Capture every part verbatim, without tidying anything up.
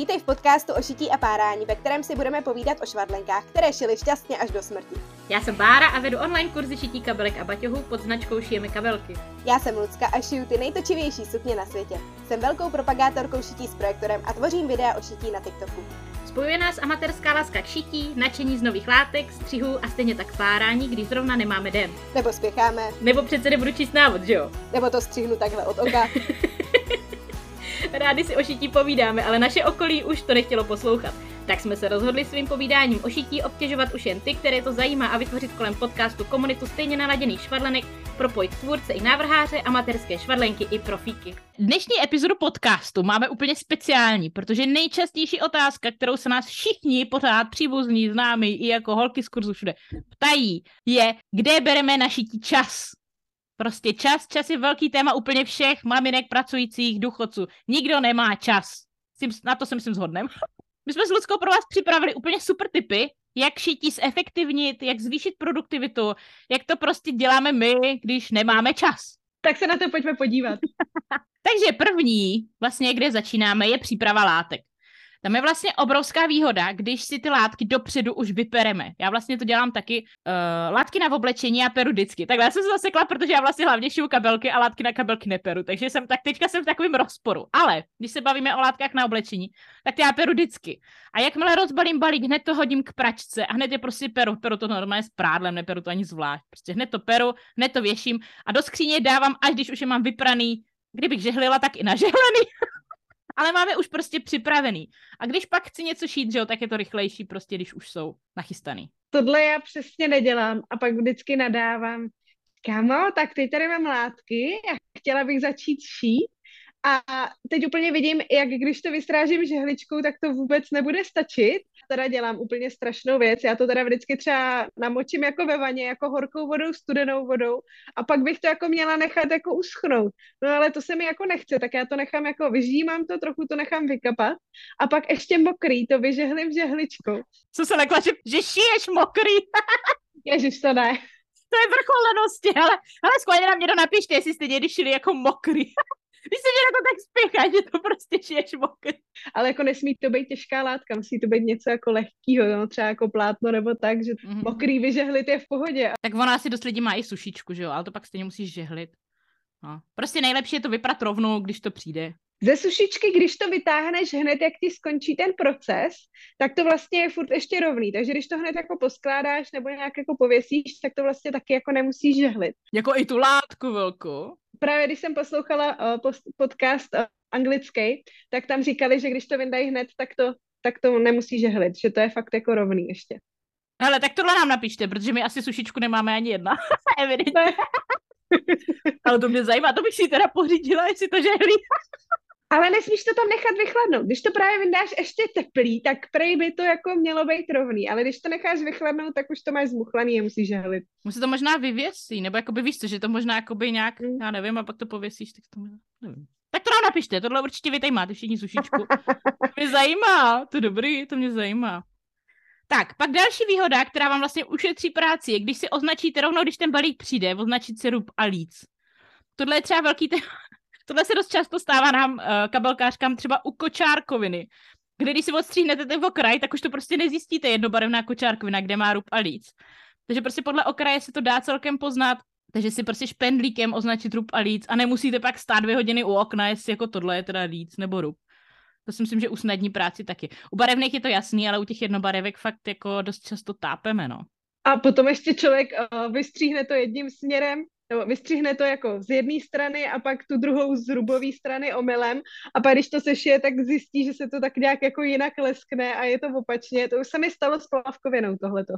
Vítej v podcastu o šití a párání, ve kterém si budeme povídat o švadlenkách, které šily šťastně až do smrti. Já jsem Bára a vedu online kurzy šití kabelek a baťohů pod značkou Šijeme kabelky. Já jsem Lucka a šiju ty nejtočivější sukně na světě. Jsem velkou propagátorkou šití s projektorem a tvořím videa o šití na TikToku. Spojuje nás amatérská láska k šití, nadšení z nových látek, střihů a stejně tak párání, když zrovna nemáme den. Nebo spěcháme. Nebo přece nebudu číst návod, že jo? Nebo to střihnu takhle od oka. Rádi si o šití povídáme, ale naše okolí už to nechtělo poslouchat. Tak jsme se rozhodli svým povídáním o šití obtěžovat už jen ty, které to zajímá, a vytvořit kolem podcastu komunitu stejně naladěných švadlenek, propojit tvůrce i návrháře, amatérské švadlenky i profíky. Dnešní epizodu podcastu máme úplně speciální, protože nejčastější otázka, kterou se nás všichni pořád příbuzní, známí i jako holky z kurzu všude ptají, je, kde bereme na šití čas. Prostě čas, čas je velký téma úplně všech maminek, pracujících, důchodců. Nikdo nemá čas. Na to se myslím shodneme. My jsme s Luckou pro vás připravili úplně super tipy, jak šití zefektivnit, jak zvýšit produktivitu, jak to prostě děláme my, když nemáme čas. Tak se na to pojďme podívat. Takže první, vlastně kde začínáme, je příprava látek. Tam je vlastně obrovská výhoda, když si ty látky dopředu už vypereme. Já vlastně to dělám taky, uh, látky na oblečení já peru vždycky. Takhle já jsem se zasekla, protože já vlastně hlavně šiju kabelky a látky na kabelky neperu. Takže jsem tak teďka jsem v takovém rozporu. Ale když se bavíme o látkách na oblečení, tak ty já peru vždycky. A jakmile rozbalím balík, hned to hodím k pračce a hned je prostě peru. Peru to normálně s prádlem, neperu to ani zvlášť. Prostě hned to peru, hned to věším a do skříně dávám, až když už je mám vypraný. Kdybych žehlila, tak i nažehlený. Ale máme už prostě připravený. A když pak chci něco šít, že jo, tak je to rychlejší prostě, když už jsou nachystaný. Tohle já přesně nedělám a pak vždycky nadávám, kámo, tak teď tady mám látky a chtěla bych začít šít a teď úplně vidím, jak když to vystrážím žehličkou, tak to vůbec nebude stačit. Teda dělám úplně strašnou věc, já to teda vždycky třeba namočím jako ve vaně, jako horkou vodou, studenou vodou a pak bych to jako měla nechat jako uschnout, no ale to se mi jako nechce, tak já to nechám jako, vyždímám to, trochu to nechám vykapat a pak ještě mokrý, to vyžehlím žehličkou. Co se lekla, že, že šiješ mokrý? Ježiš, to ne. To je vrcholenosti, ale, ale skvěle nám někdo napište, jestli jste někdy šili jako mokrý. Když se mě na to tak spěchá, že to prostě šiješ mokrý. Ale jako nesmí to být těžká látka, musí to být něco jako lehkýho, no, třeba jako plátno nebo tak, že mm-hmm. mokrý vyžehlit je v pohodě. Tak ona asi dost lidí má i sušičku, že jo, ale to pak stejně musíš žehlit. No. Prostě nejlepší je to vyprat rovnou, když to přijde. Ze sušičky, když to vytáhneš hned, jak ti skončí ten proces, tak to vlastně je furt ještě rovný. Takže když to hned jako poskládáš nebo nějak jako pověsíš, tak to vlastně taky jako nemusíš žehlit. Jako i tu látku velkou. Právě když jsem poslouchala uh, post- podcast uh, anglický, tak tam říkali, že když to vyndají hned, tak to, tak to nemusí žehlit, že to je fakt jako rovný ještě. Hele, tak tohle nám napište, protože my asi sušičku nemáme ani jedna. Evidentně. Ale to mě zajímá, to bych si teda pořídila, jestli to žehlí. Ale nesmíš to tam nechat vychladnout. Když to právě vyndáš ještě teplý, tak prej by to jako mělo být rovný. Ale když to necháš vychladnout, tak už to máš zmuchlaný a musíš žehlit. Musí to možná vyvěsí, nebo jakoby víš co, že to možná jakoby nějak, mm. já nevím, a pak to pověsíš, tak to nevím. Tak to nám napište, tohle určitě vy tady máte všichni sušičku. To mě zajímá, to dobrý, to mě zajímá. Tak, pak další výhoda, která vám vlastně ušetří práci, je, když si označíte rovnou, když ten balík přijde, označit si rub a líc. Tohle je třeba velký téma. Tohle se dost často stává nám uh, kabelkářkám třeba u kočárkoviny, kde když si odstříhnete ten okraj, tak už to prostě nezjistíte, jednobarevná kočárkovina, kde má rub a líc. Takže prostě podle okraje se to dá celkem poznat, takže si prostě špendlíkem označit rub a líc a nemusíte pak stát dvě hodiny u okna, jestli jako tohle je teda líc nebo rub. To si myslím, že usnadní práci taky. U barevných je to jasný, ale u těch jednobarevek fakt jako dost často tápeme, no. A potom ještě člověk uh, vystříhne to jedním směrem, nebo vystřihne to jako z jedné strany a pak tu druhou z rubové strany omylem a pak když to sešije, tak zjistí, že se to tak nějak jako jinak leskne a je to opačně. To už se mi stalo s plavkovinou tohleto.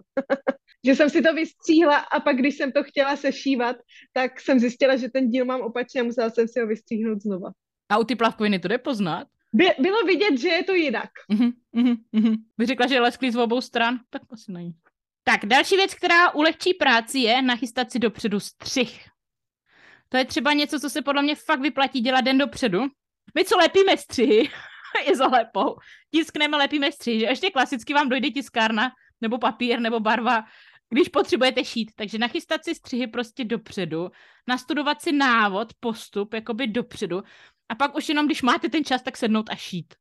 Že jsem si to vystříhla a pak když jsem to chtěla sešívat, tak jsem zjistila, že ten díl mám opačně a musela jsem si ho vystříhnout znova. A u ty plavkoviny to jde poznat? By- bylo vidět, že je to jinak. Uh-huh, uh-huh, uh-huh. Bych řekla, že lesklý z obou stran? Tak asi není. Tak, další věc, která ulehčí práci, je nachystat si dopředu střih. To je třeba něco, co se podle mě fakt vyplatí dělat den dopředu. My, co lepíme střihy, je za lepou. Tiskneme, lepíme střihy, že ještě klasicky vám dojde tiskárna, nebo papír, nebo barva, když potřebujete šít. Takže nachystat si střihy prostě dopředu, nastudovat si návod, postup, jakoby dopředu. A pak už jenom, když máte ten čas, tak sednout a šít.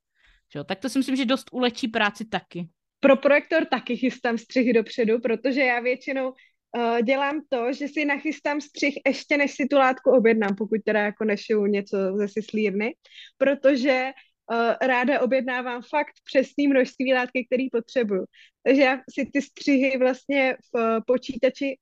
Jo, tak to si myslím, že dost ulehčí práci taky. Pro projektor taky chystám střihy dopředu, protože já většinou uh, dělám to, že si nachystám střih ještě než si tu látku objednám, pokud teda jako nešiju něco ze syslírny, protože uh, ráda objednávám fakt přesný množství látky, který potřebuju. Takže já si ty střihy vlastně v uh, počítači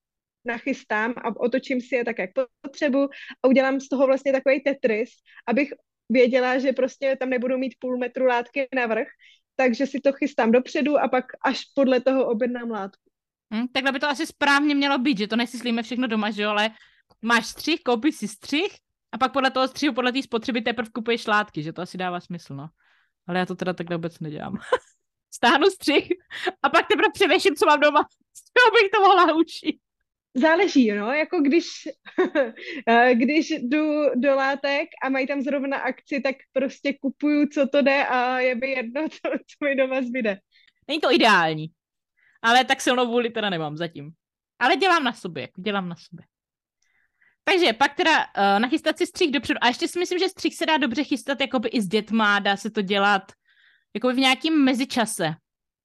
nachystám a otočím si je tak, jak potřebuju a udělám z toho vlastně takový tetris, abych věděla, že prostě tam nebudu mít půl metru látky navrch, takže si to chystám dopředu a pak až podle toho objednám látku. Hmm, takhle by to asi správně mělo být, že to nesyslíme všechno doma, že jo, ale máš střih, koupíš si střih a pak podle toho střihu, podle té spotřeby teprve kupuješ látky, že to asi dává smysl, no. Ale já to teda takhle vůbec nedělám. Stáhnu střih a pak teprve převěším, co mám doma, z čeho bych to mohla učit. Záleží, no, jako když, když jdu do látek a mají tam zrovna akci, tak prostě kupuju, co to jde a je mi jedno, co, co mi doma zbyde. Není to ideální, ale tak silnou vůli teda nemám zatím. Ale dělám na sobě, dělám na sobě. Takže pak teda uh, nachystat si střih dopředu. A ještě si myslím, že střih se dá dobře chystat jakoby i s dětma, dá se to dělat jakoby v nějakém mezičase.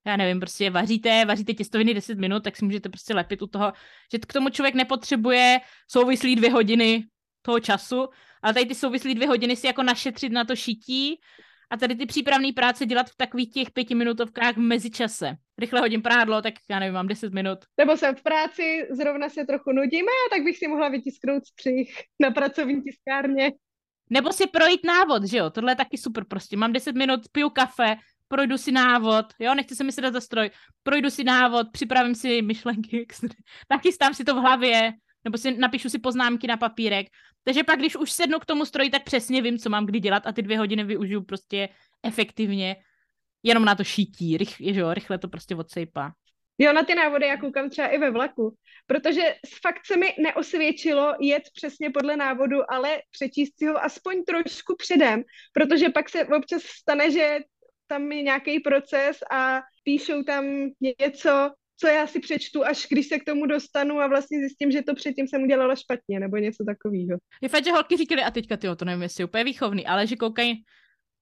Já nevím, prostě vaříte, vaříte těstoviny deset minut, tak si můžete prostě lepit u toho, že k tomu člověk nepotřebuje souvislý dvě hodiny toho času, ale tady ty souvislý dvě hodiny si jako našetřit na to šití a tady ty přípravné práce dělat v takových těch pětiminutovkách v mezičase. Rychle hodím prádlo, tak já nevím, mám deset minut. Nebo jsem v práci, zrovna se trochu nudím a tak bych si mohla vytisknout střih na pracovní tiskárně. Nebo si projít návod, že jo, tohle je taky super prostě. Mám deset minut, piju kafe, projdu si návod, jo, nechci se mi sedat za stroj, projdu si návod, připravím si myšlenky, nachystám si to v hlavě, nebo si napíšu si poznámky na papírek. Takže pak, když už sednu k tomu stroji, tak přesně vím, co mám kdy dělat a ty dvě hodiny využiju prostě efektivně, jenom na to šítí, Rych, jo, rychle to prostě odsejpá. Jo, na ty návody já koukám třeba i ve vlaku, protože fakt se mi neosvědčilo jet přesně podle návodu, ale přečíst si ho aspoň trošku předem, protože pak se občas stane, že tam je nějaký proces a píšou tam něco, co já si přečtu, až když se k tomu dostanu a vlastně zjistím, že to předtím jsem udělala špatně nebo něco takového. Je fakt, že holky říkaly, a teďka tyjo, to nevím, jestli je úplně výchovný, ale že koukají,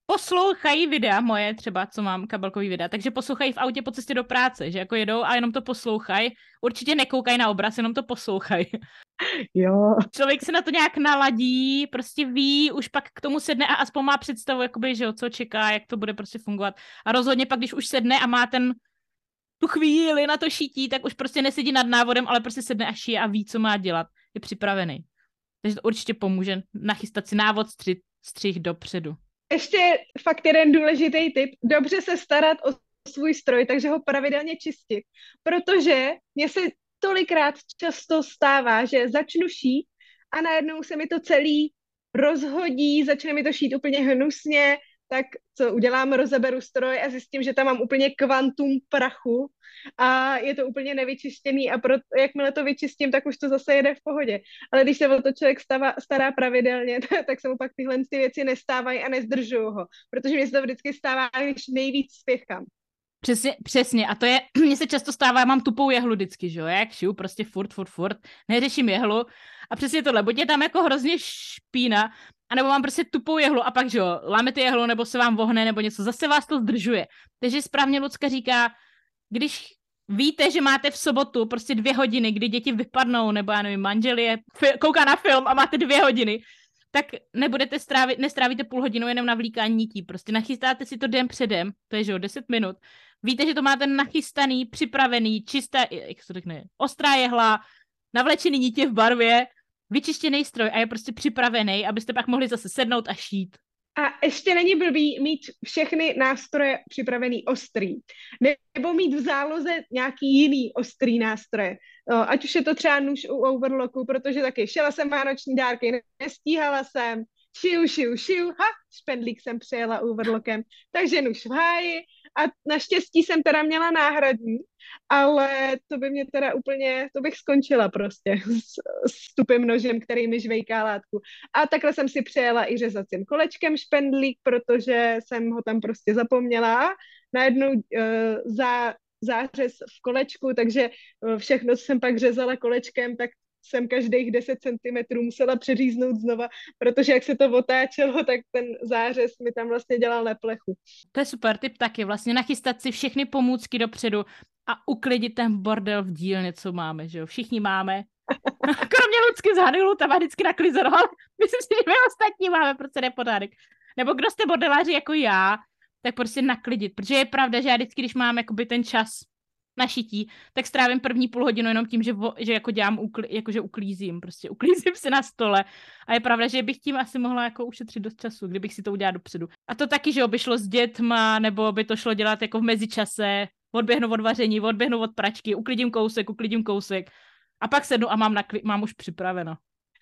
poslouchají videa moje třeba, co mám kabelkový videa, takže poslouchají v autě po cestě do práce, že jako jedou a jenom to poslouchají, určitě nekoukají na obraz, jenom to poslouchají. Jo. Člověk se na to nějak naladí, prostě ví, už pak k tomu sedne a aspoň má představu, jakoby, že jo, co čeká, jak to bude prostě fungovat. A rozhodně pak, když už sedne a má ten, tu chvíli na to šití, tak už prostě nesedí nad návodem, ale prostě sedne a šije a ví, co má dělat. Je připravený. Takže to určitě pomůže nachystat si návod, střih, střih dopředu. Ještě fakt jeden důležitý tip. Dobře se starat o svůj stroj, takže ho pravidelně čistit. Protože mě se tolikrát často stává, že začnu šít a najednou se mi to celý rozhodí, začne mi to šít úplně hnusně, tak co udělám, rozeberu stroj a zjistím, že tam mám úplně kvantum prachu a je to úplně nevyčištěný a pro, jakmile to vyčistím, tak už to zase jede v pohodě. Ale když se o to člověk stává, stará pravidelně, tak se mu pak tyhle ty věci nestávají a nezdržují ho, protože mě se to vždycky stává, když nejvíc spěchám. Přesně, přesně, a to je, mně se často stává, já mám tupou jehlu vždycky, že jo, jak šiju, prostě furt, furt, furt, neřeším jehlu a přesně tohle, buď je tam jako hrozně špína, anebo mám prostě tupou jehlu a pak, že jo, lámete jehlu, nebo se vám vohne, nebo něco, zase vás to zdržuje. Takže správně Lucka říká, když víte, že máte v sobotu prostě dvě hodiny, kdy děti vypadnou, nebo já nevím, manžel je, kouká na film a máte dvě hodiny, tak nebudete strávit, nestrávíte půl hodinu jenom na vlíkání nití, prostě nachystáte si to den předem, to je, že jo, deset minut, víte, že to máte nachystaný, připravený, čistá, jak se to řekne, ostrá jehla, navlečený nitě v barvě, vyčištěný stroj a je prostě připravený, abyste pak mohli zase sednout a šít. A ještě není blbý mít všechny nástroje připravený ostrý. Nebo mít v záloze nějaký jiný ostrý nástroje. No, ať už je to třeba nůž u overlocku, protože taky šela jsem vánoční dárky, nestíhala jsem, šiju, šiju, šiju, ha, špendlík jsem přejela overlockem, takže nůž v háji. A naštěstí jsem teda měla náhradní, ale to by mě teda úplně, to bych skončila prostě s, s tupým nožem, který mi žvejká látku. A takhle jsem si přejela i řezacím kolečkem špendlík, protože jsem ho tam prostě zapomněla. Najednou uh, za zářez v kolečku, takže všechno, co jsem pak řezala kolečkem, tak jsem každých deset centimetrů musela přeříznout znova, protože jak se to otáčelo, tak ten zářez mi tam vlastně dělal neplechu. To je super tip taky, vlastně nachystat si všechny pomůcky dopředu a uklidit ten bordel v dílně, co máme, že jo? Všichni máme. Kromě Lucky z Hanilu, tam má vždycky naklizeno, ale myslím si, že my ostatní máme prostě nepořádek. Nebo kdo jste bordeláři jako já, tak prostě naklidit, protože je pravda, že já vždycky, když mám jakoby ten čas na šití, tak strávím první půl hodinu jenom tím, že, vo, že jako dělám, ukli, jakože uklízím, prostě uklízím se na stole a je pravda, že bych tím asi mohla jako ušetřit dost času, kdybych si to udělala dopředu. A to taky, že by šlo s dětma, nebo by to šlo dělat jako v mezičase, odběhnu od vaření, odběhnu od pračky, uklidím kousek, uklidím kousek a pak sednu a mám, nakli, mám už připraveno.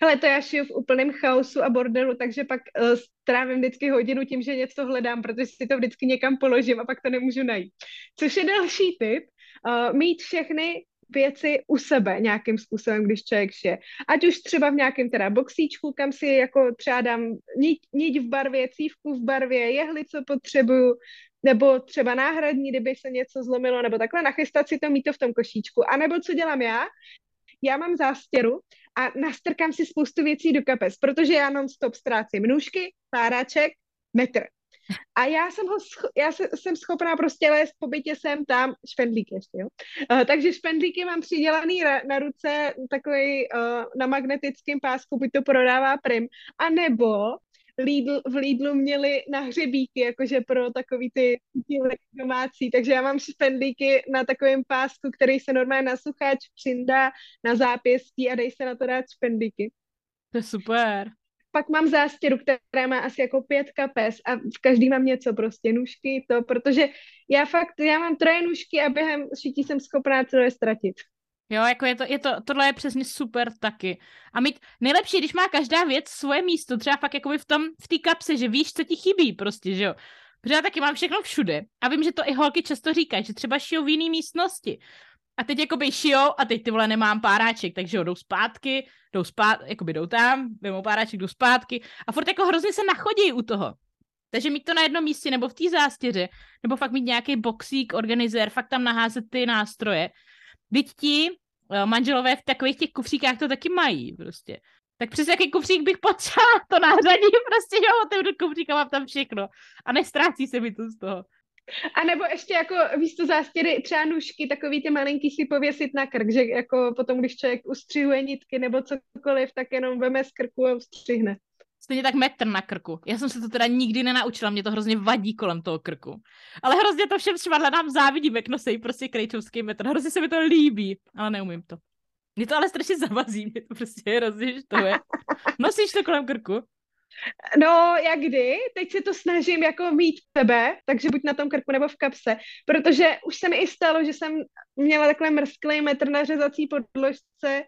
Hele, to já šiju v úplném chaosu a bordelu, takže pak uh, strávím vždycky hodinu tím, že něco hledám, protože si to vždycky někam položím a pak to nemůžu najít. Což je další tip, uh, mít všechny věci u sebe nějakým způsobem, když člověk šije. Ať už třeba v nějakém teda boxíčku, kam si jako třeba dám niť v barvě, cívku v barvě, jehly, co potřebuju, nebo třeba náhradní, kdyby se něco zlomilo, nebo takhle nachystat si to, mít to v tom košíčku. A nebo co dělám já? Já mám zástěru a nastrkám si spoustu věcí do kapes, protože já non-stop ztrácím nůžky, páráček, metr. A já jsem, ho scho- já se- jsem schopná prostě lézt po bytě sem tam, špendlíky ještě, jo. Uh, takže špendlíky mám přidělaný ra- na ruce, takový uh, na magnetickém pásku, buď to prodává Prim, a nebo Lidl, v Lidlu měli na hřebíky, jakože pro takový ty domácí, takže já mám špendlíky na takovém pásku, který se normálně na sucháč přindá na zápěstí a dej se na to dát špendlíky. To je super. Pak mám zástěru, která má asi jako pět kapes a v každý mám něco prostě, nůžky, to, protože já fakt, já mám troje nůžky a během šití jsem schopná troje ztratit. Jo, jako je to, je to, tohle je přesně super taky. A mít nejlepší, když má každá věc svoje místo, třeba fakt jakoby v tom, v té kapse, že víš, co ti chybí prostě, že jo. Protože já taky mám všechno všude a vím, že to i holky často říkají, že třeba šijou v jiný místnosti. A teď jakoby šijou a teď ty vole nemám páráček, takže jo, jdou zpátky, jdou zpátky, jakoby jdou tam, vemou páráček, jdou zpátky a furt jako hrozně se nachodí u toho. Takže mít to na jednom místě nebo v té zástěře, nebo fakt mít nějaký boxík, organizér, fakt tam naházet ty nástroje. Vždyť ti manželové v takových těch kufříkách to taky mají prostě. Tak přes jaký kufřík bych potřebovala to nářadí, prostě jo, ten kufřík a mám tam všechno. A nestrácí se mi to z toho. A nebo ještě jako místo zástěry třeba nůžky, takový ty malinký si pověsit na krk, že jako potom, když člověk ustřihuje nitky nebo cokoliv, tak jenom veme z krku a ustřihne. Stejně tak metr na krku. Já jsem se to teda nikdy nenaučila, mě to hrozně vadí kolem toho krku. Ale hrozně to všem švadlenám závidím, jak nosejí prostě krejčovský metr. Hrozně se mi to líbí, ale neumím to. Mě to ale strašně zavazí, mě to prostě hrozně štve. Nosíš to kolem krku? No, jak kdy? Teď se to snažím jako mít sebe, takže buď na tom krku nebo v kapse, protože už se mi i stalo, že jsem měla takhle mrzklý metr na řezací podložce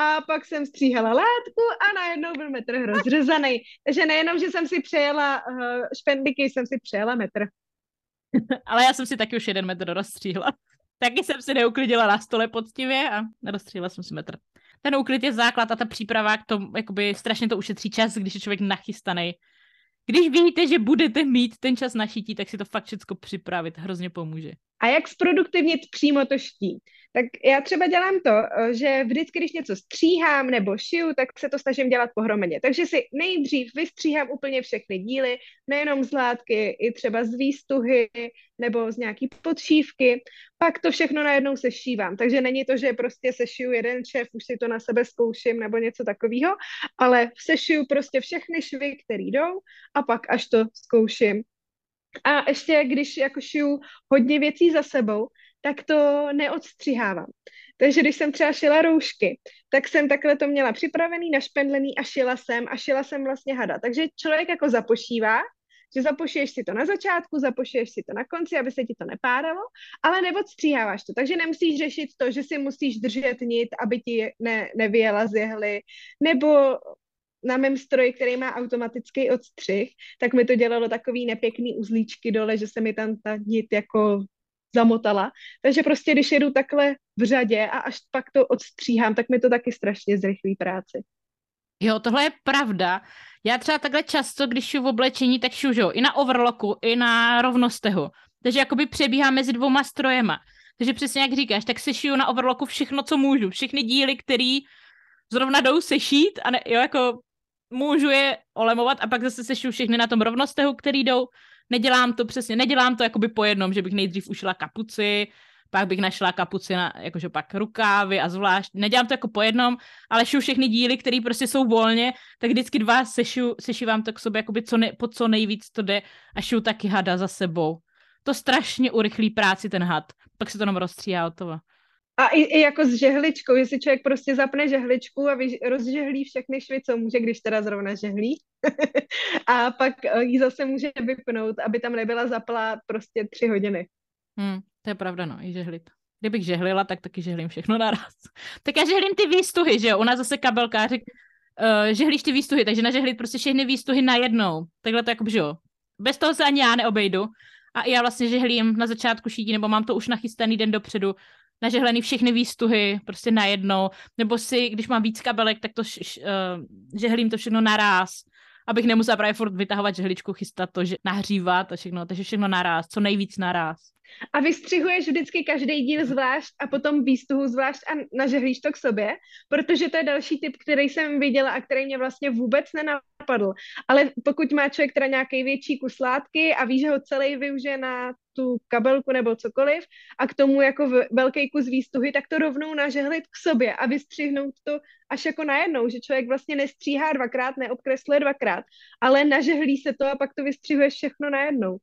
a pak jsem stříhala látku a najednou byl metr rozřezaný. Takže nejenom, že jsem si přejela špendlíky, jsem si přejela metr. Ale já jsem si taky už jeden metr rozstříhla. Taky jsem si neuklidila na stole poctivě a rozstříhla jsem si metr. Ten úklid je základ a ta příprava k tomu, jakoby strašně to ušetří čas, když je člověk nachystaný. Když víte, že budete mít ten čas na šití, tak si to fakt všecko připravit, hrozně pomůže. A jak zproduktivnit přímo to ští? Tak já třeba dělám to, že vždycky, když něco stříhám nebo šiju, tak se to snažím dělat pohromadě. Takže si nejdřív vystříhám úplně všechny díly, nejenom z látky, i třeba z výstuhy nebo z nějaký podšívky. Pak to všechno najednou sešívám. Takže není to, že prostě sešiju jeden šéf, už si to na sebe zkouším nebo něco takového, ale sešiju prostě všechny švy, které jdou a pak až to zkouším. A ještě, když jako šiju hodně věcí za sebou, tak to neodstřihávám. Takže když jsem třeba šila roušky, tak jsem takhle to měla připravený, našpendlený a šila jsem a šila jsem vlastně hada. Takže člověk jako zapošívá, že zapošiješ si to na začátku, zapošiješ si to na konci, aby se ti to nepáralo, ale neodstříháváš to. Takže nemusíš řešit to, že si musíš držet nit, aby ti ne, nevyjela z jehly, nebo na mém stroji, který má automatický odstřih, tak mi to dělalo takový nepěkný uzlíčky dole, že se mi tam ta nit jako zamotala. Takže prostě, když jedu takhle v řadě a až pak to odstříhám, tak mi to taky strašně zrychlí práci. Jo, tohle je pravda. Já třeba takhle často, když šiju v oblečení, tak šiju, že jo, i na overlocku, i na rovnostehu. Takže jakoby přebíhám mezi dvouma strojema. Takže přesně jak říkáš, tak se šiju na overlocku všechno, co můžu. Všechny díly, který zrovna jdou sešít a ne, jo, jako můžu je olemovat a pak zase sešu všechny na tom rovnostehu, který jdou. Nedělám to přesně, nedělám to jakoby po jednom, že bych nejdřív ušila kapuci, pak bych našla kapuci, na, jakože pak rukávy a zvlášť. Nedělám to jako po jednom, ale šiju všechny díly, které prostě jsou volně, tak vždycky dva sešu, sešívám to k sobě, jakoby co ne, po co nejvíc to jde a šiju taky hada za sebou. To strašně urychlí práci ten had, pak se to nám rozstříhá od toho. A i, i jako s žehličkou, jestli člověk prostě zapne žehličku a vyž, rozžehlí všechny švy, co může, když teda zrovna žehlí. A pak ji zase může vypnout, aby tam nebyla zaplá prostě tři hodiny. Hmm, to je pravda, no, i žehlit. Kdybych žehlila, tak taky žehlím všechno naraz. Tak já žehlím ty výstuhy, že jo? U nás zase kabelkáři uh, žehlíš ty výstuhy, takže nažehlit prostě všechny výstuhy najednou. Takhle to jako, že jo? Bez toho se ani já neobejdu. A já vlastně žehlím na začátku šítí, nebo mám to už nachystaný den dopředu, nažehlený všechny výstuhy prostě najednou, nebo si, když mám víc kabelek, tak to š, š, uh, žehlím to všechno naráz, abych nemusela právě furt vytahovat žehličku, chystat to, že, nahřívat a všechno, takže všechno naráz, co nejvíc naráz. A vystřihuješ vždycky každý díl zvlášť a potom výstuhu zvlášť a nažehlíš to k sobě, protože to je další tip, který jsem viděla a který mě vlastně vůbec nenapadl. Ale pokud má člověk teda nějaký větší kus látky a ví, že ho celý využije na tu kabelku nebo cokoliv a k tomu jako velký kus výstuhy, tak to rovnou nažehlit k sobě a vystřihnout to až jako najednou, že člověk vlastně nestříhá dvakrát, neobkresluje dvakrát, ale nažehlí se to a pak to vystřihuješ všechno najednou.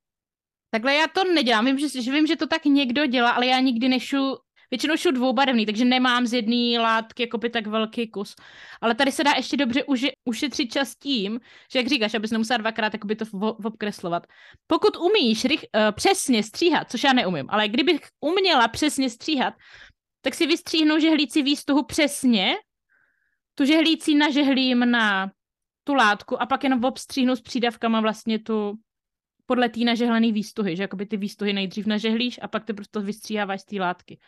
Takhle já to nedělám, vím, že, vím, že to tak někdo dělá, ale já nikdy nešu, většinou šu dvoubarevný, takže nemám z jedné látky jako by tak velký kus. Ale tady se dá ještě dobře uži, ušetřit čas tím, že jak říkáš, abys nemusela dvakrát jakoby to v, obkreslovat. Pokud umíš rych, uh, přesně stříhat, což já neumím, ale kdybych uměla přesně stříhat, tak si vystříhnu žehlící výstuhu přesně, tu žehlící nažehlím na tu látku a pak jenom obstříhnu s přídavkama vlastně tu... podle té nažehlené výstuhy, že jakoby ty výstuhy nejdřív nažehlíš a pak ty prostě vystříháváš z té látky.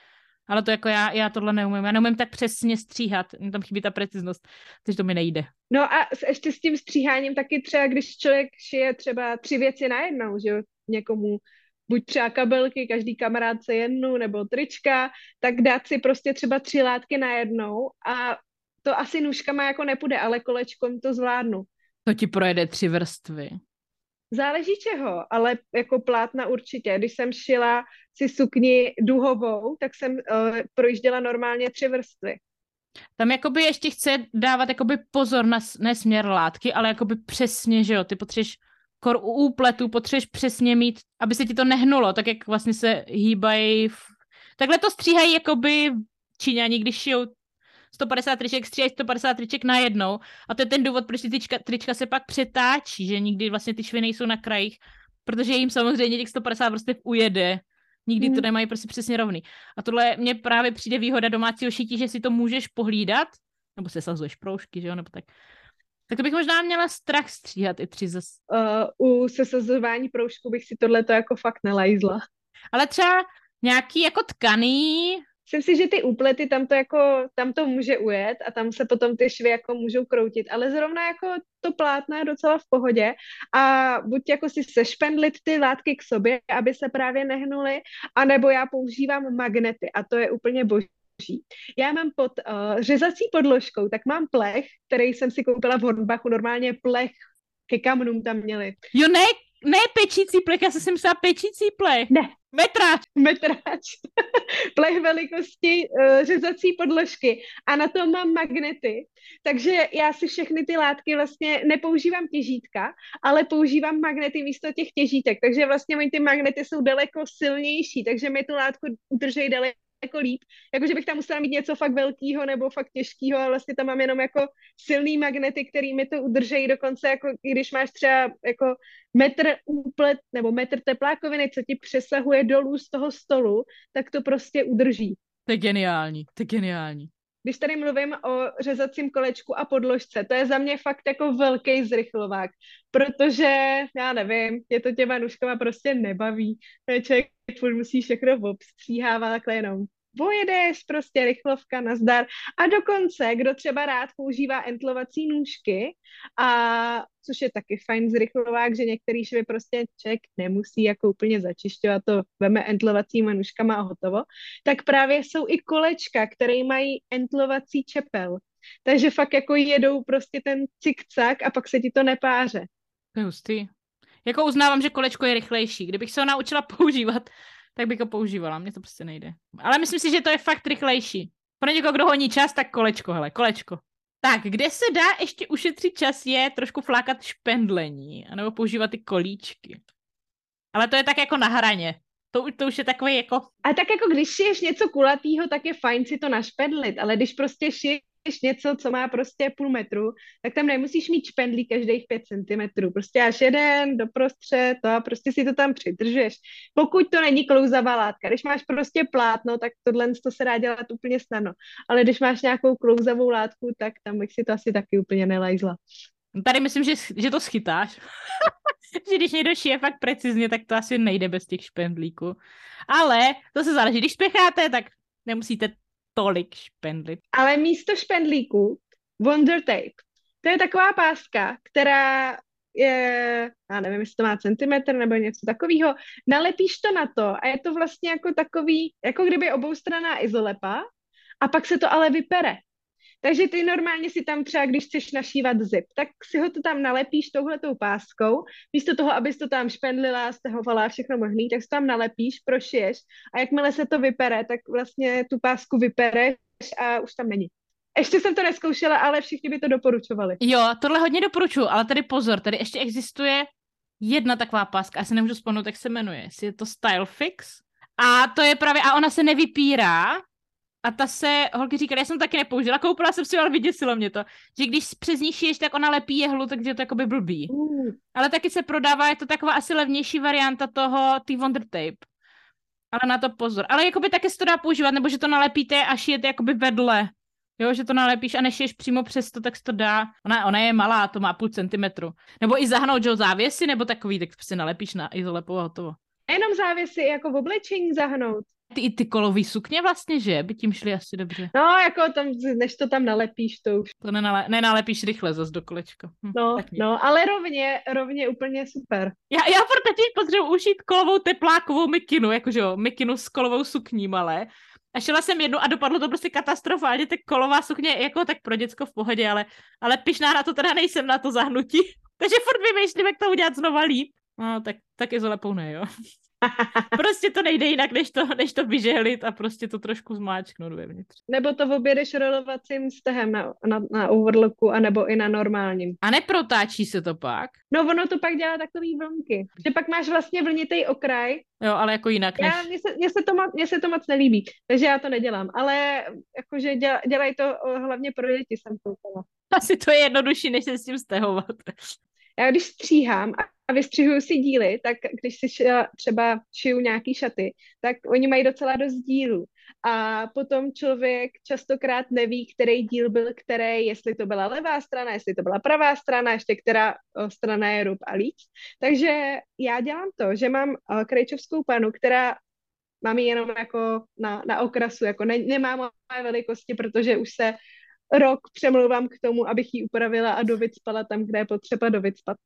Ale to jako já, já tohle neumím. Já neumím tak přesně stříhat, mě tam chybí ta preciznost, takže to mi nejde. No a ještě s tím stříháním taky třeba, když člověk šije třeba tři věci najednou, že jo, někomu, buď třeba kabelky, každý kamarádce jednu, nebo trička, tak dát si prostě třeba tři látky najednou a to asi nůžkama jako nepůjde, ale kolečkom to zvládnu. To ti projede tři vrstvy. Záleží čeho, ale jako plátna určitě. Když jsem šila si sukni duhovou, tak jsem uh, projížděla normálně tři vrstvy. Tam jakoby ještě chce dávat jakoby pozor na ne směr látky, ale jakoby přesně, že jo, ty potřebuješ kor u úpletu, potřebuješ přesně mít, aby se ti to nehnulo, tak jak vlastně se hýbají. V... Takhle to stříhají jakoby Číňani, když šijou sto padesát triček, stříhají sto padesát triček najednou. A to je ten důvod, proč ty trička, trička se pak přetáčí, že nikdy vlastně ty švy nejsou na krajích, protože jim samozřejmě těch sto padesát vrstev ujede. Nikdy mm. to nemají prostě přesně rovný. A tohle mně právě přijde výhoda domácího šití, že si to můžeš pohlídat, nebo se sazuješ proužky, že jo, nebo tak. Tak to bych možná měla strach stříhat i tři zase. Uh, u sesazování proužku bych si tohleto jako fakt nelajzla. Ale třeba nějaký jako tkaný... Myslím si, že ty úplety tam to, jako, tam to může ujet a tam se potom ty švy jako můžou kroutit, ale zrovna jako to plátno je docela v pohodě a buď jako si sešpendlit ty látky k sobě, aby se právě nehnuly, anebo já používám magnety a to je úplně boží. Já mám pod uh, řezací podložkou, tak mám plech, který jsem si koupila v Hornbachu, normálně plech ke kamnům tam měli. Jo, ne, ne pečící plech, já jsem si myslela pečící plech. Ne. Metráč. Metráč. Plech velikosti uh, řezací podložky. A na to mám magnety. Takže já si všechny ty látky vlastně nepoužívám těžítka, ale používám magnety místo těch těžítek. Takže vlastně ty magnety jsou daleko silnější, takže mi tu látku udržejí daleko líp. Jakože bych tam musela mít něco fakt velkýho nebo fakt těžkýho, ale vlastně tam mám jenom jako silný magnety, který mi to udržejí dokonce, jako když máš třeba jako metr úplet nebo metr teplákoviny, co ti přesahuje dolů z toho stolu, tak to prostě udrží. To je geniální, to je geniální. Když tady mluvím o řezacím kolečku a podložce, to je za mě fakt jako velký zrychlovák, protože, já nevím, je to těma nůžkama prostě nebaví. Člověk furt musí všechno obstříhávat takhle jenom. pojedeš, prostě rychlovka, nazdar. A dokonce, kdo třeba rád používá entlovací nůžky, a, což je taky fajn zrychlovák, že některý švy prostě člověk nemusí jako úplně začišťovat, to veme entlovacíma nůžkama a hotovo, tak právě jsou i kolečka, které mají entlovací čepel. Takže fakt jako jedou prostě ten cik-cak a pak se ti to nepáře. Hustý. Jako uznávám, že kolečko je rychlejší. Kdybych se ho naučila používat, tak bych ho používala. Mně to prostě nejde. Ale myslím si, že to je fakt rychlejší. Pro někoho, kdo honí čas, tak kolečko, hele, kolečko. Tak, kde se dá ještě ušetřit čas, je trošku flákat špendlení, anebo používat ty kolíčky. Ale to je tak jako na hraně. To, to už je takový jako... A tak jako když šiješ něco kulatýho, tak je fajn si to našpendlit, ale když prostě šiješ něco, co má prostě půl metru, tak tam nemusíš mít špendlí každých pět centimetrů. Prostě až jeden doprostřed to a prostě si to tam přidržuješ. Pokud to není klouzavá látka. Když máš prostě plátno, tak tohle to se dá dělat úplně snadno. Ale když máš nějakou klouzavou látku, tak tam bych si to asi taky úplně nelajzla. Tady myslím, že, že to schytáš. Že když někdo šije fakt precizně, tak to asi nejde bez těch špendlíků. Ale to se záleží. Když spěcháte, tak nemusíte tolik špendlit. Ale místo špendlíku Wonder Tape. To je taková páska, která je, já nevím, jestli to má centimetr nebo něco takového. Nalepíš to na to a je to vlastně jako takový, jako kdyby oboustranná izolepa a pak se to ale vypere. Takže ty normálně si tam třeba, když chceš našívat zip, tak si ho to tam nalepíš touhletou páskou. Místo toho, abys to tam špendlila, stahovala, všechno možný, tak si tam nalepíš, prošiješ a jakmile se to vypere, tak vlastně tu pásku vypereš a už tam není. Ještě jsem to nezkoušela, ale všichni by to doporučovali. Jo, tohle hodně doporučuji, ale tady pozor, tady ještě existuje jedna taková páska, asi nemůžu vzpomenout, jak se jmenuje, jestli je to Style Fix a to je právě, a ona se nevypírá. A ta se, holky říkaly, já jsem taky nepoužila, koupila jsem si, ale vyděsilo mě to, že když přes ní šiješ, tak ona lepí jehlu, takže je to jakoby blbý. Uh. Ale taky se prodává, je to taková asi levnější varianta toho, ty Wonder Tape. Ale na to pozor. Ale jakoby taky se to dá používat, nebo že to nalepíte a šijete jakoby vedle. Jo, že to nalepíš a nešiješ přímo přes to, tak se to dá. Ona, ona je malá, to má půl centimetru. Nebo i zahnout, že závěsy, nebo takový, tak si nalepíš na izolepu a hotovo. Jenom závěsy, jako v oblečení zahnout. Ty, ty kolový sukně vlastně, že? By tím šly asi dobře. No, jako tam, než to tam nalepíš, to už. To nenale, nenalepíš rychle zas do kolečka. Hm, no, no, ale rovně, rovně úplně super. Já, já teď potřebuji ušít kolovou teplákovou mikinu, jakože jo, mikinu s kolovou sukní malé. A šla jsem jednu a dopadlo to prostě katastrofálně, tak kolová sukně, jako tak pro děcko v pohodě, ale, ale pišná na to teda nejsem, na to zahnutí. Takže furt vymýšlím, jak to udělat znova líp. No, tak, tak izolepou ne, jo. Prostě to nejde jinak, než to, než to vyžehlit a prostě to trošku zmáčknout vevnitř. Nebo to objedeš rolovacím stehem na, na, na overlocku, anebo i na normálním. A neprotáčí se to pak? No ono to pak dělá takový vlnky, že pak máš vlastně vlnitej okraj. Jo, ale jako jinak než... Já, mně, se, mně, se to moc, mně se to moc nelíbí, takže já to nedělám, ale jakože děl, dělají to hlavně pro děti, jsem koukala. Asi to je jednodušší, než se s tím stehovat. Já když stříhám a vystřihuju si díly, tak když si šla, třeba šiju nějaký šaty, tak oni mají docela dost dílů. A potom člověk častokrát neví, který díl byl který, jestli to byla levá strana, jestli to byla pravá strana, ještě která strana je rub a líc. Takže já dělám to, že mám krejčovskou panu, která mám ji jenom jako na, na okrasu, jako ne, nemá moje velikosti, protože už se rok přemlouvám k tomu, abych ji upravila a dovycpala tam, kde je potřeba dovycpat.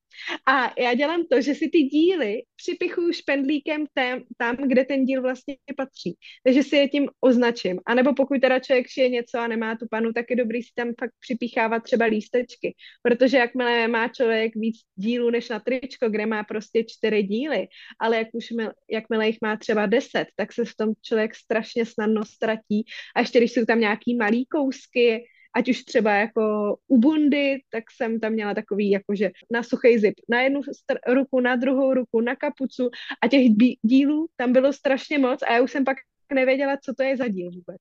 A já dělám to, že si ty díly připichuju špendlíkem tém, tam, kde ten díl vlastně patří. Takže si je tím označím. A nebo pokud teda člověk šije něco a nemá tu panu, tak je dobrý si tam fakt připichávat třeba lístečky. Protože jakmile má člověk víc dílů než na tričko, kde má prostě čtyři díly, ale jak už mil, jakmile jich má třeba deset, tak se v tom člověk strašně snadno ztratí. A ještě když jsou tam nějaký malý kousky, ať už třeba jako u bundy, tak jsem tam měla takový jakože na suchý zip, na jednu str- ruku, na druhou ruku, na kapucu a těch bí- dílů tam bylo strašně moc a já už jsem pak nevěděla, co to je za díl vůbec.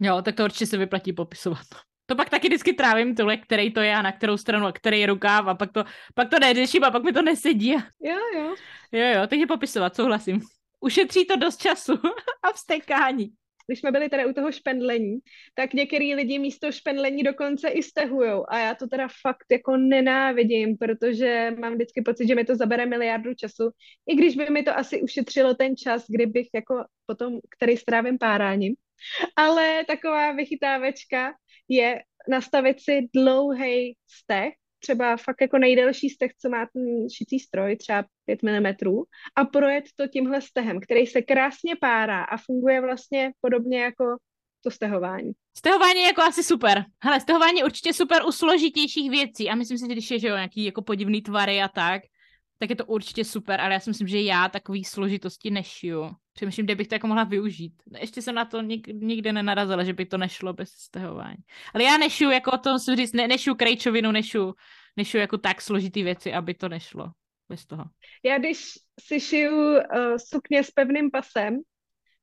Jo, tak to určitě se vyplatí popisovat. To pak taky vždycky trávím tohle, který to je a na kterou stranu a který je rukáv a pak to, pak to neřeším a pak mi to nesedí. A... Jo, jo. Jo, jo, takže popisovat, souhlasím. Ušetří to dost času a vztekání. Když jsme byli teda u toho špendlení, tak některý lidi místo špendlení dokonce i stehujou. A já to teda fakt jako nenávidím, protože mám vždycky pocit, že mi to zabere miliardu času. I když by mi to asi ušetřilo ten čas, kdybych jako potom, který strávím páráním, Ale taková vychytávečka je nastavit si dlouhý steh, třeba fakt jako nejdelší steh, co má ten šicí stroj, třeba pět milimetrů, a projet to tímhle stehem, který se krásně párá a funguje vlastně podobně jako to stehování. Stehování je jako asi super. Hele, stehování je určitě super u složitějších věcí a myslím si, že když je, že jo, nějaký jako podivný tvary a tak, tak je to určitě super, ale já si myslím, že já takový složitosti nešiju. Přemýšlím, kde bych to jako mohla využít. Ještě jsem na to nikde nenarazila, že by to nešlo bez stehování. Ale já nešiju, jako o tom si říct, ne, nešiju krejčovinu, nešiju, nešiju jako tak složitý věci, aby to nešlo bez toho. Já když si šiju uh, sukně s pevným pasem,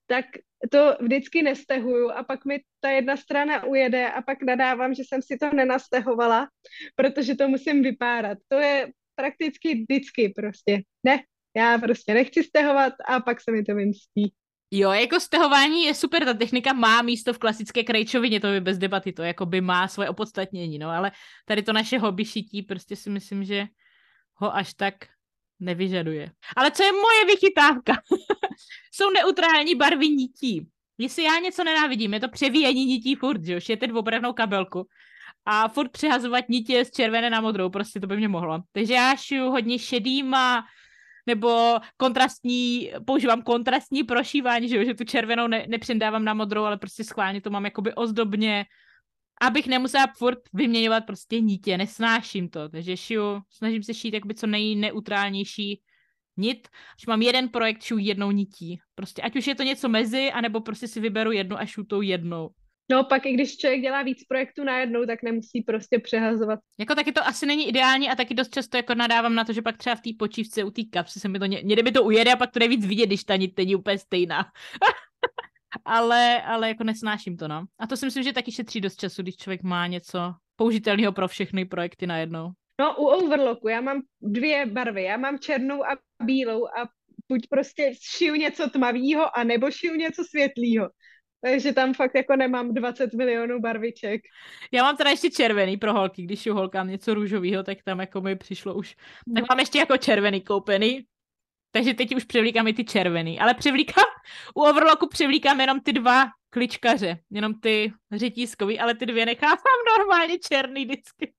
tak to vždycky nestehuju a pak mi ta jedna strana ujede a pak nadávám, že jsem si to nenastehovala, protože to musím vypárat. To je prakticky vždycky prostě. Ne, já prostě nechci stehovat a pak se mi to vymstí. Jo, jako stehování je super, ta technika má místo v klasické krejčovině, to by bez debaty, to jako by má svoje opodstatnění, no, ale tady to naše hobby šití prostě si myslím, že ho až tak nevyžaduje. Ale co je moje vychytávka? Jsou neutrální barvy nití. Jestli já něco nenávidím, je to převíjení nití furt, že jo, šijete dvoubarevnou kabelku a furt přehazovat nitě z červené na modrou, prostě to by mě mohlo. Takže já šiju hodně šedýma, nebo kontrastní, používám kontrastní prošívání, že, jo? Že tu červenou ne, nepřendávám na modrou, ale prostě schválně to mám jakoby ozdobně, abych nemusela furt vyměňovat prostě nitě, nesnáším to, takže šiju, snažím se šít jakoby co nejneutrálnější nit, až mám jeden projekt, šiju jednou nití, prostě ať už je to něco mezi, anebo prostě si vyberu jednu a šiju tou jednou. No pak i když člověk dělá víc projektů najednou, tak nemusí prostě přehazovat. Jako taky to asi není ideální a taky dost často jako nadávám na to, že pak třeba v té počívce u té kapsy se mi to, ně, někde mi to ujede a pak to nejvíc vidět, když ta nit není úplně stejná. ale, ale jako nesnáším to, no. A to si myslím, že taky šetří dost času, když člověk má něco použitelného pro všechny projekty najednou. No u overlocku já mám dvě barvy, já mám černou a bílou a buď prostě šiju něco tmavýho, anebo šiju něco světlýho. Takže tam fakt jako nemám dvacet milionů barviček. Já mám teda ještě červený pro holky, když ju holkám něco růžového, tak tam jako mi přišlo už. Tak mám ještě jako červený koupený, takže teď už převlíkám i ty červený. Ale převlíkám, u overlocku převlíkám jenom ty dva kličkaře, jenom ty řetízkový, ale ty dvě nechávám normálně černý vždycky.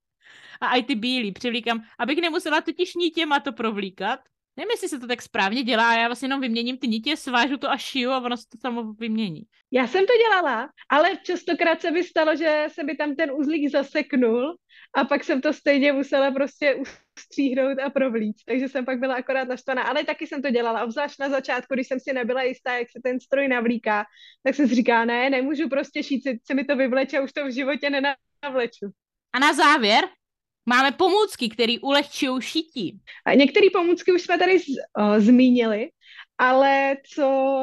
A i ty bílý převlíkám, abych nemusela totiž nitěma to provlíkat. Nevím, jestli se to tak správně dělá, já vlastně jenom vyměním ty nitě, svážu to a šiju a ono se to samo vymění. Já jsem to dělala, ale častokrát se by stalo, že se by tam ten uzlík zaseknul a pak jsem to stejně musela prostě ustříhnout a provlíct, takže jsem pak byla akorát naštvaná, ale taky jsem to dělala, obzvlášť na začátku, když jsem si nebyla jistá, jak se ten stroj navlíká, tak jsem si říkala, ne, nemůžu prostě šít, se mi to vyvleče, už to v životě nenavleču. A na závěr? Máme pomůcky, které ulehčují šití. A některé pomůcky už jsme tady z, o, zmínili, ale co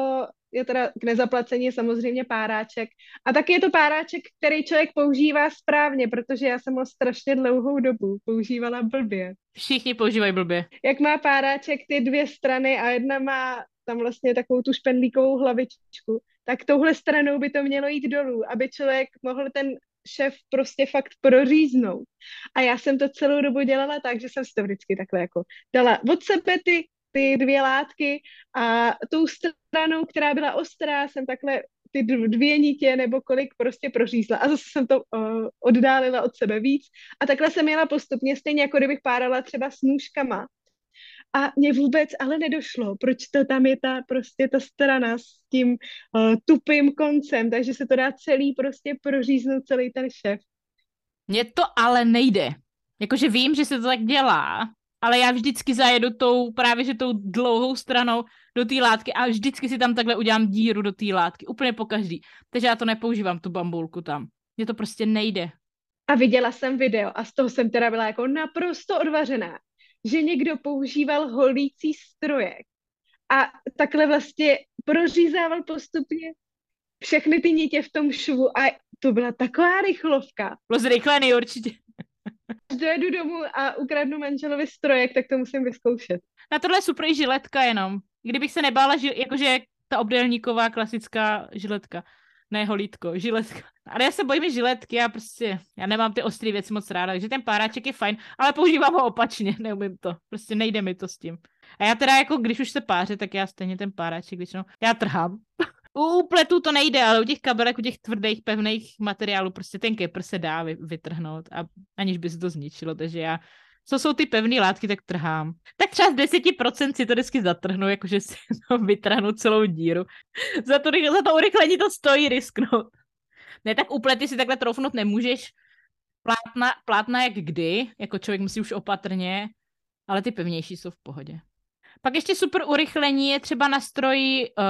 je teda k nezaplacení, je samozřejmě páráček. A taky je to páráček, který člověk používá správně, protože já jsem ho strašně dlouhou dobu používala blbě. Všichni používají blbě. Jak má páráček ty dvě strany a jedna má tam vlastně takovou tu špendlíkovou hlavičku, tak touhle stranou by to mělo jít dolů, aby člověk mohl ten šéf prostě fakt proříznout. A já jsem to celou dobu dělala tak, že jsem si to vždycky takhle jako dala od sebe ty, ty dvě látky a tou stranou, která byla ostrá, jsem takhle ty dvě nitě nebo kolik prostě prořízla. A zase jsem to uh, oddálila od sebe víc. A takhle jsem jela postupně, stejně jako kdybych párala třeba s nůžkama. A mě vůbec ale nedošlo, proč to tam je ta prostě ta strana s tím uh, tupým koncem, takže se to dá celý prostě proříznout celý ten šef. Mně to ale nejde. Jakože vím, že se to tak dělá, ale já vždycky zajedu tou právě že tou dlouhou stranou do té látky a vždycky si tam takhle udělám díru do té látky, úplně po každý. Takže já to nepoužívám, tu bambulku tam. Mně to prostě nejde. A viděla jsem video a z toho jsem teda byla jako naprosto odvařená, že někdo používal holící stroje a takhle vlastně prořízával postupně všechny ty nitě v tom švu a to byla taková rychlovka. Bylo zrychlený určitě. Až dojedu domů a ukradnu manželovi strojek, tak to musím vyzkoušet. Na tohle je super i žiletka jenom. Kdybych se nebála, žil, jakože ta obdélníková klasická žiletka. Ne holítko, žiletka. Ale já se bojím žiletky, já prostě, já nemám ty ostré věci moc ráda, takže ten páráček je fajn, ale používám ho opačně, neumím to, prostě nejde mi to s tím. A já teda jako, když už se páře, tak já stejně ten páráček většinou, já trhám. U pletů to nejde, ale u těch kabelek, u těch tvrdých, pevných materiálů prostě tenký prst se dá vytrhnout, a aniž by se to zničilo, takže já, co jsou ty pevné látky, tak trhám. Tak třeba z deset procent si to vždycky zatrhnu, jakože si to vytrhnu celou díru. za, to, za to urychlení to stojí risknout. Ne, tak u plety si takhle troufnout nemůžeš. Plátna, plátna jak kdy, jako člověk musí už opatrně, ale ty pevnější jsou v pohodě. Pak ještě super urychlení je třeba na stroji, uh,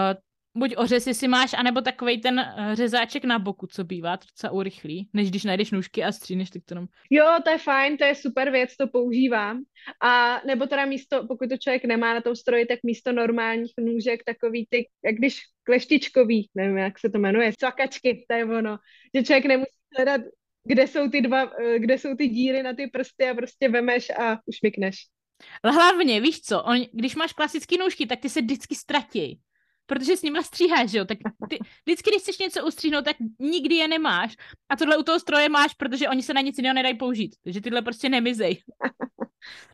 buď ořez, jestli máš, anebo takovej ten řezáček na boku, co bývá, to docela urychlí, než když najdeš nůžky a stříneš, tak to nám... Jo, to je fajn, to je super věc, to používám. A nebo teda místo, pokud to člověk nemá na tom stroji, tak místo normálních nůžek takový ty, jak když kleštičkový, nevím, jak se to jmenuje, cvakačky, to je ono, že člověk nemusí hledat, kde jsou ty dva, kde jsou ty díry na ty prsty a prostě vemeš a ušmykneš. Ale hlavně, víš co, on, když máš klasické nůžky, tak ty se vždycky ztratí. Protože s nima stříháš, že jo, tak ty, vždycky, když chceš něco ustříhnout, tak nikdy je nemáš. A tohle u toho stroje máš, protože oni se na nic jiného nedají použít. Takže tyhle prostě nemizej.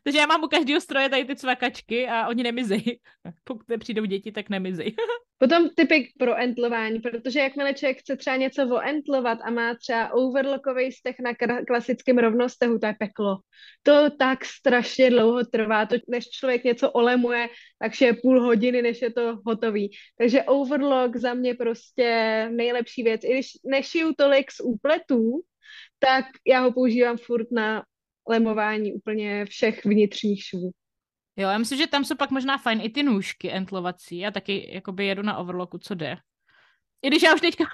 Takže já mám u každého stroje tady ty cvakačky a oni nemizej. Pokud přijdou děti, tak nemizej. Potom typik pro entlování, protože jakmile člověk chce třeba něco oentlovat a má třeba overlockový steh na kr- klasickém rovnostehu, to je peklo. To tak strašně dlouho trvá, to, než člověk něco olemuje, takže je půl hodiny, než je to hotový. Takže overlock za mě prostě nejlepší věc. I když nešiju tolik z úpletů, tak já ho používám furt na lemování úplně všech vnitřních švů. Jo, já myslím, že tam jsou pak možná fajn i ty nůžky entlovací. Já taky jakoby jedu na overlocku, co jde. I když já už teďka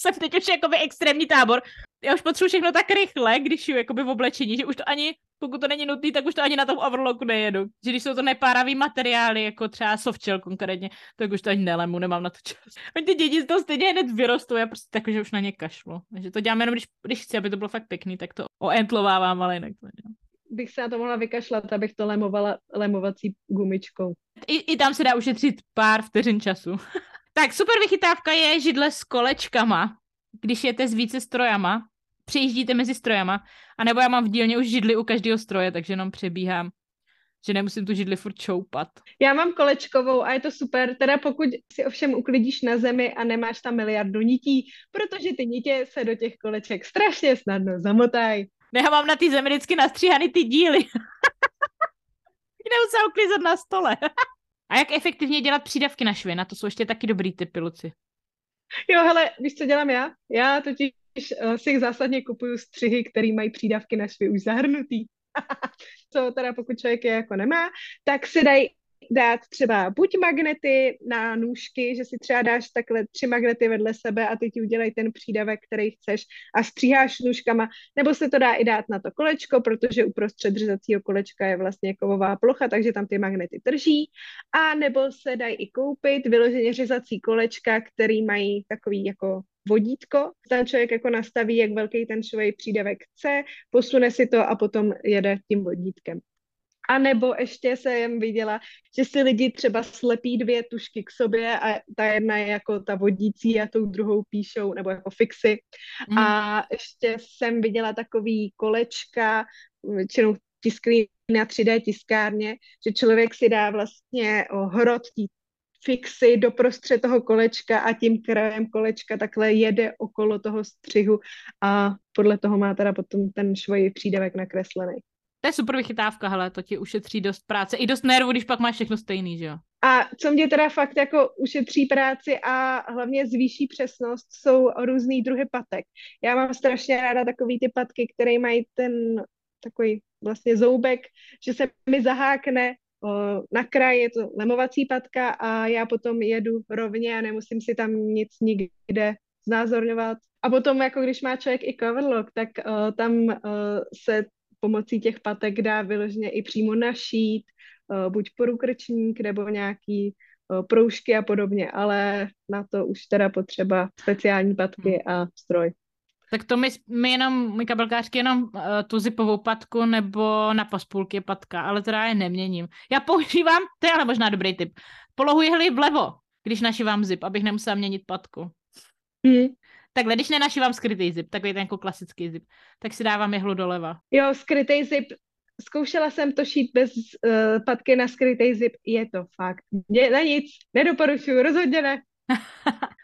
jsem teď už jakoby extrémní tábor. Já už potřebuji všechno tak rychle, když jdu jakoby v oblečení, že už to ani, pokud to není nutné, tak už to ani na tom overlocku nejedu. Že když jsou to nepáravý materiály, jako třeba softshell konkrétně, tak už to ani nelemu, nemám na to čas. A ty děti to stejně hned vyrostou, já prostě tak, že už na ně kašlu. Takže to dělám jenom, když, když chci, aby to bylo fakt pěkný, tak to oentlovávám, ale jinak to nedělám. Bych se na to mohla vykašlat, abych to lemovala lemovací gumičkou. I, i tam se dá ušetřit pár vteřin času. Tak super vychytávka je židle s kolečkama, když jete s více strojama, přejíždíte mezi strojama, anebo já mám v dílně už židli u každého stroje, takže jenom přebíhám, že nemusím tu židli furt čoupat. Já mám kolečkovou a je to super, teda pokud si ovšem uklidíš na zemi a nemáš tam miliardu nití, protože ty nitě se do těch koleček strašně snadno zamotají. Ne, já mám na ty zemi vždycky nastříhaný ty díly. Nemusím se uklízet na stole. A jak efektivně dělat přídavky na švy? Na to jsou ještě taky dobrý tipy, Luci. Jo, hele, víš, co dělám já? Já totiž uh, si zásadně kupuju střihy, které mají přídavky na švy už zahrnutý. Co teda pokud člověk je jako nemá, tak si dají dát třeba buď magnety na nůžky, že si třeba dáš takhle tři magnety vedle sebe a ty ti udělají ten přídavek, který chceš a stříháš nůžkama, nebo se to dá i dát na to kolečko, protože uprostřed řezacího kolečka je vlastně kovová plocha, takže tam ty magnety drží, a nebo se dají i koupit vyloženě řezací kolečka, který mají takový jako vodítko, tam člověk jako nastaví, jak velký ten švej přídavek chce, posune si to a potom jede tím vodítkem. A nebo ještě jsem viděla, že si lidi třeba slepí dvě tušky k sobě a ta jedna je jako ta vodící a tou druhou píšou, nebo jako fixy. Mm. A ještě jsem viděla takový kolečka, většinou tisklí na tři dé tiskárně, že člověk si dá vlastně hrot tí fixy doprostřed toho kolečka a tím krajem kolečka takhle jede okolo toho střihu a podle toho má teda potom ten švoj přídavek nakreslený. To je super vychytávka, hele, to ti ušetří dost práce. I dost nervů, když pak máš všechno stejný, že jo? A co mě teda fakt jako ušetří práci a hlavně zvýší přesnost, jsou různý druhy patek. Já mám strašně ráda takový ty patky, které mají ten takový vlastně zoubek, že se mi zahákne na kraj, je to lemovací patka a já potom jedu rovně a nemusím si tam nic nikde znázorňovat. A potom, jako když má člověk i coverlock, tak uh, tam uh, se pomocí těch patek dá vyloženě i přímo našít, buď porukrčník nebo nějaký proužky a podobně, ale na to už teda potřeba speciální patky a stroj. Tak to my, my jenom, my kabelkářky, jenom tu zipovou patku nebo na paspůlky patka, ale teda je neměním. Já používám, to je ale možná dobrý tip, polohu jehly vlevo, když našívám zip, abych nemusela měnit patku. Mm. Takhle, když nenašívám skrytý zip, takový ten jako klasický zip, tak si dávám jehlu doleva. Jo, skrytý zip, zkoušela jsem to šít bez uh, patky na skrytý zip, je to fakt. Ne, na nic, nedoporučuju, rozhodně ne.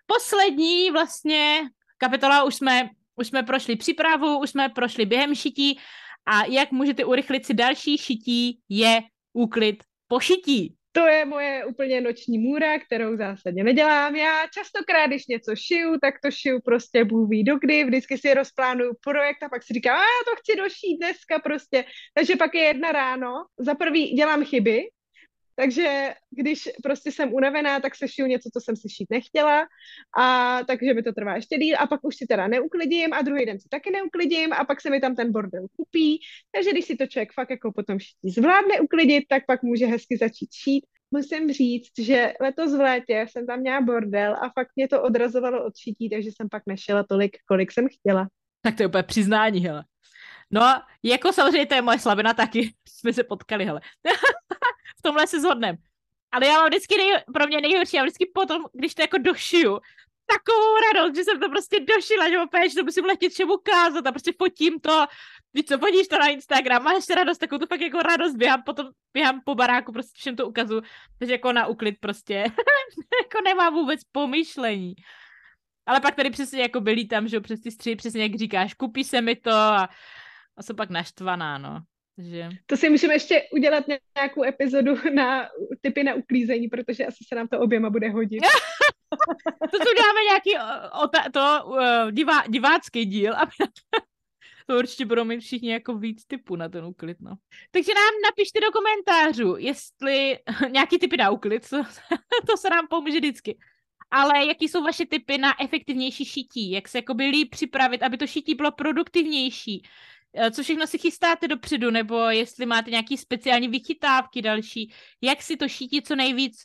Poslední vlastně kapitola, už jsme, už jsme prošli přípravu, už jsme prošli během šití a jak můžete urychlit si další šití, je úklid po šití. To je moje úplně noční můra, kterou zásadně nedělám. Já častokrát, když něco šiju, tak to šiju prostě bůh ví dokdy, vždycky si rozplánuju projekt a pak si říkám, a já to chci došít dneska prostě. Takže pak je jedna ráno, za prvý dělám chyby, takže když prostě jsem unavená, tak se šiju něco, co jsem si šít nechtěla, a takže mi to trvá ještě díl a pak už si teda neuklidím a druhý den si taky neuklidím a pak se mi tam ten bordel kupí. Takže když si to člověk fakt jako potom šití zvládne uklidit, tak pak může hezky začít šít. Musím říct, že letos v létě jsem tam měla bordel a fakt mě to odrazovalo od šití, takže jsem pak nešila tolik, kolik jsem chtěla. Tak to je úplně přiznání, hele. No, jako samozřejmě to je moje slabina taky, jsme se potkali, hele. V tomhle se shodneme. Ale já mám vždycky nej- pro mě nejhorší, já vždycky potom, když to jako došiju, takovou radost, že jsem to prostě došila, že opět, že to musím letět všem ukázat a prostě fotím to, víš co, fotíš to na Instagram, máš radost, takovou to pak jako radost, běhám potom, běhám po baráku, prostě všem to ukazu, takže jako na úklid prostě, jako nemám vůbec pomyšlení. Ale pak tady přesně jako byli tam, že přes ty střihy, přesně jak říkáš, kupí se mi to a, a jsem pak naštvaná, no. Že... To si můžeme ještě udělat nějakou epizodu na tipy na uklízení, protože asi se nám to oběma bude hodit. To tu dáme nějaký o, o, to, o, divá, divácký díl, aby to určitě budou mít všichni jako víc tipů na ten uklid. No. Takže nám napište do komentářů, jestli nějaký tipy na uklid, to, to se nám pomůže vždycky. Ale jaký jsou vaše tipy na efektivnější šití, jak se jakoby líp připravit, aby to šití bylo produktivnější, co všechno si chystáte dopředu, nebo jestli máte nějaké speciální vychytávky další, jak si to šítí co nejvíc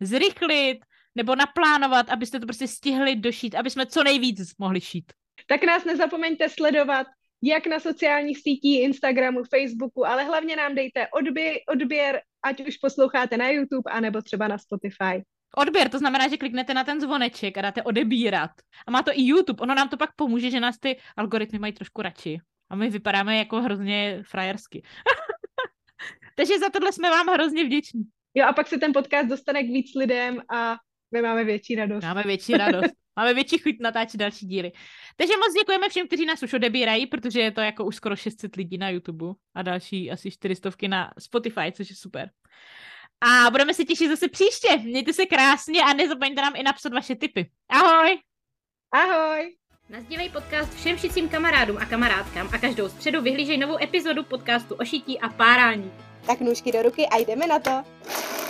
zrychlit, nebo naplánovat, abyste to prostě stihli došít, aby jsme co nejvíc mohli šít. Tak nás nezapomeňte sledovat, jak na sociálních sítích, Instagramu, Facebooku, ale hlavně nám dejte odběr, odběr, ať už posloucháte na YouTube, anebo třeba na Spotify. Odběr, to znamená, že kliknete na ten zvoneček a dáte odebírat. A má to i YouTube, ono nám to pak pomůže, že nás ty algoritmy mají trošku radši. A my vypadáme jako hrozně frajersky. Takže za tohle jsme vám hrozně vděční. Jo, a pak se ten podcast dostane k víc lidem a my máme větší radost. Máme větší radost. Máme větší chuť natáčet další díly. Takže moc děkujeme všem, kteří nás už odebírají, protože je to jako už skoro šest set lidí na YouTube a další asi čtyři sta na Spotify, což je super. A budeme se těšit zase příště. Mějte se krásně a nezapomeňte nám i napsat vaše tipy. Ahoj! Ahoj! Nasdívej podcast všem šicím kamarádům a kamarádkám a každou středu vyhlížej novou epizodu podcastu o šití a párání. Tak nůžky do ruky a jdeme na to!